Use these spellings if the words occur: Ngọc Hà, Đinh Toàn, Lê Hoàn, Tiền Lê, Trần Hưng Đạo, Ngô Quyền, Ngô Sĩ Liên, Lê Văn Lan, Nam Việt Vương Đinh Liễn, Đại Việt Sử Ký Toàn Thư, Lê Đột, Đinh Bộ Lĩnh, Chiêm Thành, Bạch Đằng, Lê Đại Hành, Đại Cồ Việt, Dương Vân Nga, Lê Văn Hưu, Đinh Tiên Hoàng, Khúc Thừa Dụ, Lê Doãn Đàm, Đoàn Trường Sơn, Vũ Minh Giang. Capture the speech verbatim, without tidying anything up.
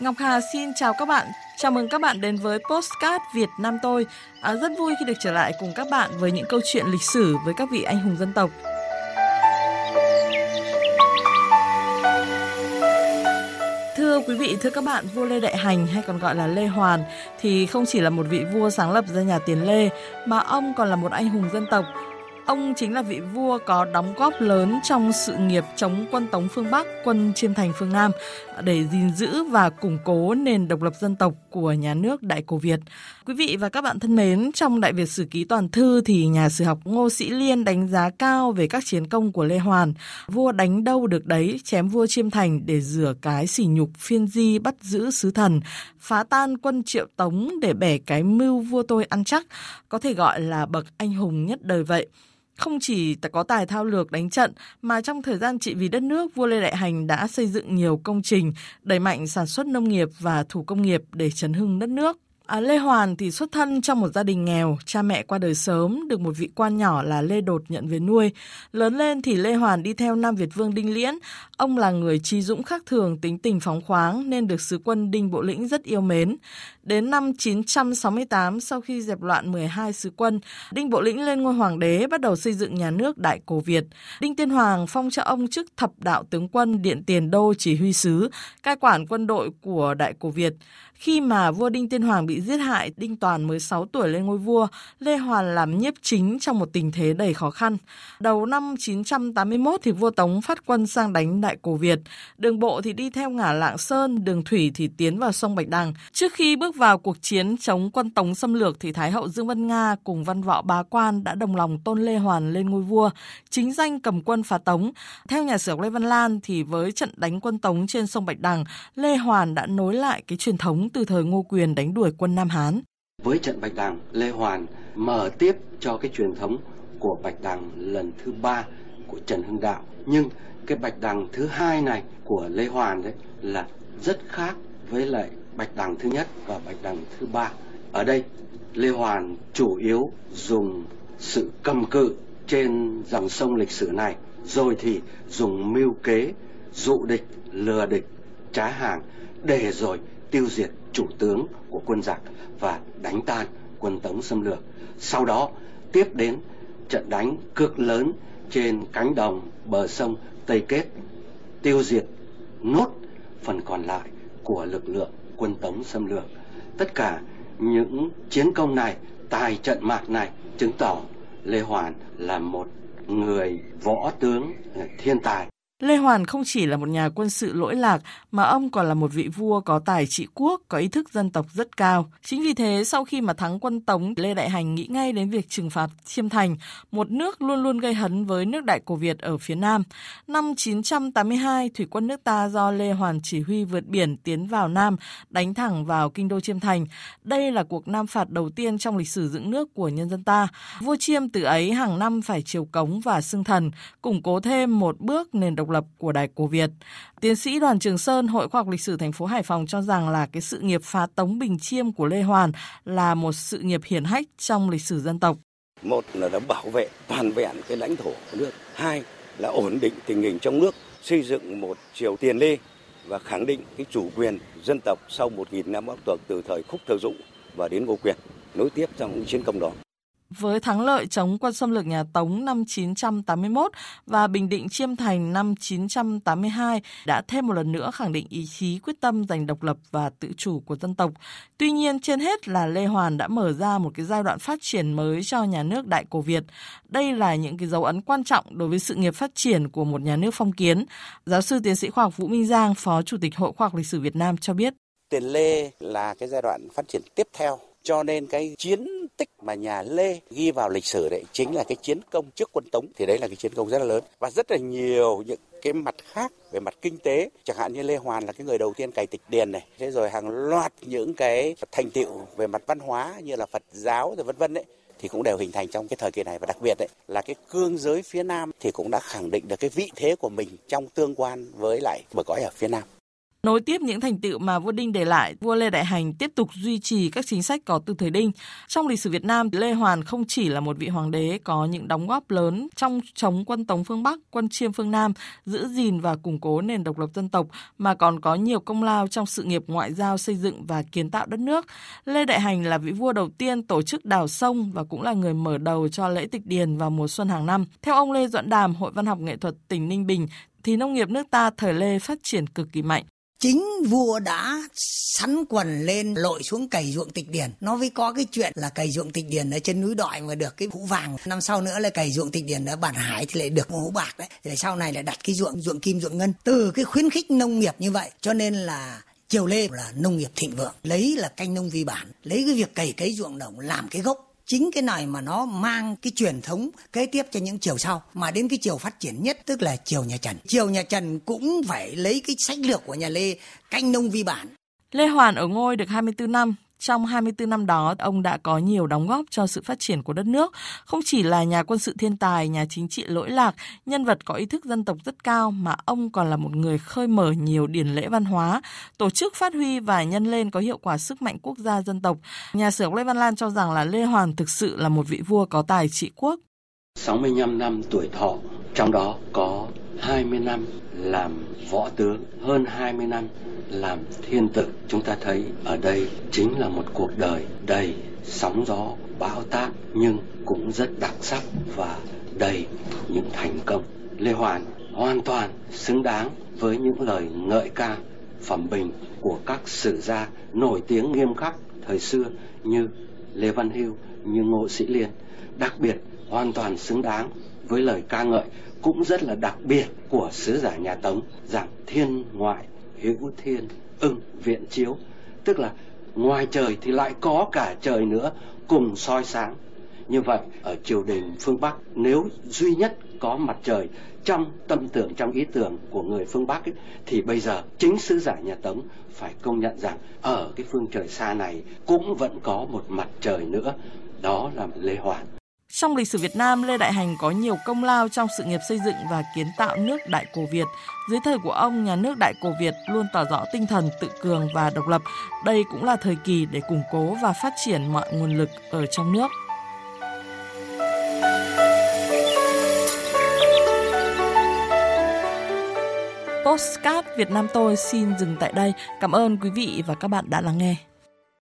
Ngọc Hà xin chào các bạn. Chào mừng các bạn đến với Podcast Việt Nam tôi. À, rất vui khi được trở lại cùng các bạn với những câu chuyện lịch sử với các vị anh hùng dân tộc. Thưa quý vị, thưa các bạn, vua Lê Đại Hành hay còn gọi là Lê Hoàn thì không chỉ là một vị vua sáng lập ra nhà Tiền Lê mà ông còn là một anh hùng dân tộc. Ông chính là vị vua có đóng góp lớn trong sự nghiệp chống quân Tống phương Bắc, quân Chiêm Thành phương Nam để gìn giữ và củng cố nền độc lập dân tộc của nhà nước Đại Cồ Việt. Quý vị và các bạn thân mến, trong Đại Việt Sử Ký Toàn Thư thì nhà sử học Ngô Sĩ Liên đánh giá cao về các chiến công của Lê Hoàn. Vua đánh đâu được đấy, chém vua Chiêm Thành để rửa cái sỉ nhục phiên di bắt giữ sứ thần, phá tan quân Triệu Tống để bẻ cái mưu vua tôi ăn chắc, có thể gọi là bậc anh hùng nhất đời vậy. Không chỉ có tài thao lược đánh trận mà trong thời gian trị vì đất nước, vua Lê Đại Hành đã xây dựng nhiều công trình, đẩy mạnh sản xuất nông nghiệp và thủ công nghiệp để chấn hưng đất nước. À, Lê Hoàn thì xuất thân trong một gia đình nghèo, cha mẹ qua đời sớm, được một vị quan nhỏ là Lê Đột nhận về nuôi. Lớn lên thì Lê Hoàn đi theo Nam Việt Vương Đinh Liễn. Ông là người trí dũng khác thường, tính tình phóng khoáng nên được sứ quân Đinh Bộ Lĩnh rất yêu mến. Đến năm chín trăm sáu mươi tám, sau khi dẹp loạn mười hai sứ quân, Đinh Bộ Lĩnh lên ngôi hoàng đế, bắt đầu xây dựng nhà nước Đại Cồ Việt. Đinh Tiên Hoàng phong cho ông chức thập đạo tướng quân Điện Tiền Đô chỉ huy sứ, cai quản quân đội của Đại Cồ Việt. Khi mà vua Đinh Tiên Hoàng bị giết hại, Đinh Toàn mới sáu tuổi lên ngôi vua, Lê Hoàn làm nhiếp chính trong một tình thế đầy khó khăn. Đầu năm chín trăm tám mươi mốt thì vua Tống phát quân sang đánh Đại Cồ Việt. Đường bộ thì đi theo ngả Lạng Sơn, đường thủy thì tiến vào sông Bạch Đằng. Trước khi bước vào cuộc chiến chống quân Tống xâm lược thì Thái hậu Dương Vân Nga cùng văn võ bá quan đã đồng lòng tôn Lê Hoàn lên ngôi vua, chính danh cầm quân phá Tống. Theo nhà sử học Lê Văn Lan thì với trận đánh quân Tống trên sông Bạch Đằng, Lê Hoàn đã nối lại cái truyền thống từ thời Ngô Quyền đánh đuổi quân Nam Hán. Với trận Bạch Đằng, Lê Hoàn mở tiếp cho cái truyền thống của Bạch Đằng lần thứ ba của Trần Hưng Đạo. Nhưng cái Bạch Đằng thứ hai này của Lê Hoàn đấy là rất khác với lại Bạch Đằng thứ nhất và Bạch Đằng thứ ba. Ở đây Lê Hoàn chủ yếu dùng sự cầm cự trên dòng sông lịch sử này, rồi thì dùng mưu kế, dụ địch, lừa địch, trá hàng để rồi tiêu diệt chủ tướng của quân giặc và đánh tan quân Tống xâm lược. Sau đó tiếp đến trận đánh cực lớn trên cánh đồng bờ sông Tây Kết, tiêu diệt nốt phần còn lại của lực lượng quân Tống xâm lược. Tất cả những chiến công này, tài trận mạc này chứng tỏ Lê Hoàn là một người võ tướng thiên tài. Lê Hoàn không chỉ là một nhà quân sự lỗi lạc mà ông còn là một vị vua có tài trị quốc, có ý thức dân tộc rất cao. Chính vì thế, sau khi mà thắng quân Tống, Lê Đại Hành nghĩ ngay đến việc trừng phạt Chiêm Thành, một nước luôn luôn gây hấn với nước Đại Cồ Việt ở phía Nam. Năm chín trăm tám mươi hai, thủy quân nước ta do Lê Hoàn chỉ huy vượt biển tiến vào Nam, đánh thẳng vào kinh đô Chiêm Thành. Đây là cuộc Nam phạt đầu tiên trong lịch sử dựng nước của nhân dân ta. Vua Chiêm từ ấy hàng năm phải triều cống và xưng thần, củng cố thêm một bước nền độc lập của Đại Cồ Việt. Tiến sĩ Đoàn Trường Sơn, Hội Khoa học Lịch sử thành phố Hải Phòng cho rằng là cái sự nghiệp phá Tống Bình Chiêm của Lê Hoàn là một sự nghiệp hiển hách trong lịch sử dân tộc. Một là đã bảo vệ toàn vẹn cái lãnh thổ của nước, hai là ổn định tình hình trong nước, xây dựng một triều Tiền Lê và khẳng định cái chủ quyền dân tộc sau một nghìn năm bắc thuộc từ thời Khúc Thừa Dụ và đến Ngô Quyền, nối tiếp trong những chiến công đó. Với thắng lợi chống quân xâm lược nhà Tống năm chín trăm tám mươi mốt và bình định Chiêm Thành năm chín trăm tám mươi hai đã thêm một lần nữa khẳng định ý chí quyết tâm giành độc lập và tự chủ của dân tộc. Tuy nhiên, trên hết là Lê Hoàn đã mở ra một cái giai đoạn phát triển mới cho nhà nước Đại Cồ Việt. Đây là những cái dấu ấn quan trọng đối với sự nghiệp phát triển của một nhà nước phong kiến. Giáo sư tiến sĩ khoa học Vũ Minh Giang, Phó Chủ tịch Hội Khoa học Lịch sử Việt Nam cho biết. Tiền Lê là cái giai đoạn phát triển tiếp theo. Cho nên cái chiến tích mà nhà Lê ghi vào lịch sử đấy chính là cái chiến công trước quân Tống, thì đấy là cái chiến công rất là lớn và rất là nhiều những cái mặt khác về mặt kinh tế, chẳng hạn như Lê Hoàn là cái người đầu tiên cày tịch điền này, thế rồi hàng loạt những cái thành tựu về mặt văn hóa như là Phật giáo rồi vân vân đấy thì cũng đều hình thành trong cái thời kỳ này, và đặc biệt đấy là cái cương giới phía Nam thì cũng đã khẳng định được cái vị thế của mình trong tương quan với lại bờ cõi ở phía Nam. Nối tiếp những thành tựu mà vua Đinh để lại, vua Lê Đại Hành tiếp tục duy trì các chính sách có từ thời Đinh. Trong lịch sử Việt Nam, Lê Hoàn không chỉ là một vị hoàng đế có những đóng góp lớn trong chống quân Tống phương Bắc, quân Chiêm phương Nam, giữ gìn và củng cố nền độc lập dân tộc, mà còn có nhiều công lao trong sự nghiệp ngoại giao, xây dựng và kiến tạo đất nước. Lê Đại Hành là vị vua đầu tiên tổ chức đào sông và cũng là người mở đầu cho lễ tịch điền vào mùa xuân hàng năm. Theo ông Lê Doãn Đàm, Hội Văn học Nghệ thuật tỉnh Ninh Bình, thì nông nghiệp nước ta thời Lê phát triển cực kỳ mạnh. Chính vua đã sắn quần lên lội xuống cày ruộng tịch điền. Nó mới có cái chuyện là cày ruộng tịch điền ở trên núi Đoại mà được cái hũ vàng. Năm sau nữa là cày ruộng tịch điền ở Bản Hải thì lại được hũ bạc đấy. Rồi sau này là đặt cái ruộng, ruộng kim, ruộng ngân. Từ cái khuyến khích nông nghiệp như vậy cho nên là triều Lê là nông nghiệp thịnh vượng. Lấy là canh nông vi bản, lấy cái việc cày cấy ruộng đồng làm cái gốc. Chính cái này mà nó mang cái truyền thống kế tiếp cho những triều sau, mà đến cái triều phát triển nhất tức là triều nhà Trần. Triều nhà Trần cũng phải lấy cái sách lược của nhà Lê canh nông vi bản. Lê Hoàn ở ngôi được hai mươi tư năm. Trong hai mươi tư năm đó, ông đã có nhiều đóng góp cho sự phát triển của đất nước. Không chỉ là nhà quân sự thiên tài, nhà chính trị lỗi lạc, nhân vật có ý thức dân tộc rất cao, mà ông còn là một người khơi mở nhiều điển lễ văn hóa, tổ chức phát huy và nhân lên có hiệu quả sức mạnh quốc gia dân tộc. Nhà sử học Lê Văn Lan cho rằng là Lê Hoàn thực sự là một vị vua có tài trị quốc. sáu mươi lăm năm tuổi thọ, trong đó có hai mươi năm làm võ tướng, hơn hai mươi năm làm thiên tử. Chúng ta thấy ở đây chính là một cuộc đời đầy sóng gió, bão táp nhưng cũng rất đặc sắc và đầy những thành công. Lê Hoàn hoàn toàn xứng đáng với những lời ngợi ca, phẩm bình của các sử gia nổi tiếng nghiêm khắc thời xưa như Lê Văn Hưu, như Ngô Sĩ Liên. Đặc biệt hoàn toàn xứng đáng với lời ca ngợi cũng rất là đặc biệt của sứ giả nhà Tống rằng thiên ngoại hữu thiên ưng viện chiếu, tức là ngoài trời thì lại có cả trời nữa cùng soi sáng. Như vậy ở triều đình phương Bắc, nếu duy nhất có mặt trời trong tâm tưởng, trong ý tưởng của người phương Bắc ấy, thì bây giờ chính sứ giả nhà Tống phải công nhận rằng ở cái phương trời xa này cũng vẫn có một mặt trời nữa, đó là Lê Hoàn. Trong lịch sử Việt Nam, Lê Đại Hành có nhiều công lao trong sự nghiệp xây dựng và kiến tạo nước Đại Cồ Việt. Dưới thời của ông, nhà nước Đại Cồ Việt luôn tỏ rõ tinh thần tự cường và độc lập. Đây cũng là thời kỳ để củng cố và phát triển mọi nguồn lực ở trong nước. Postcard Việt Nam tôi xin dừng tại đây. Cảm ơn quý vị và các bạn đã lắng nghe.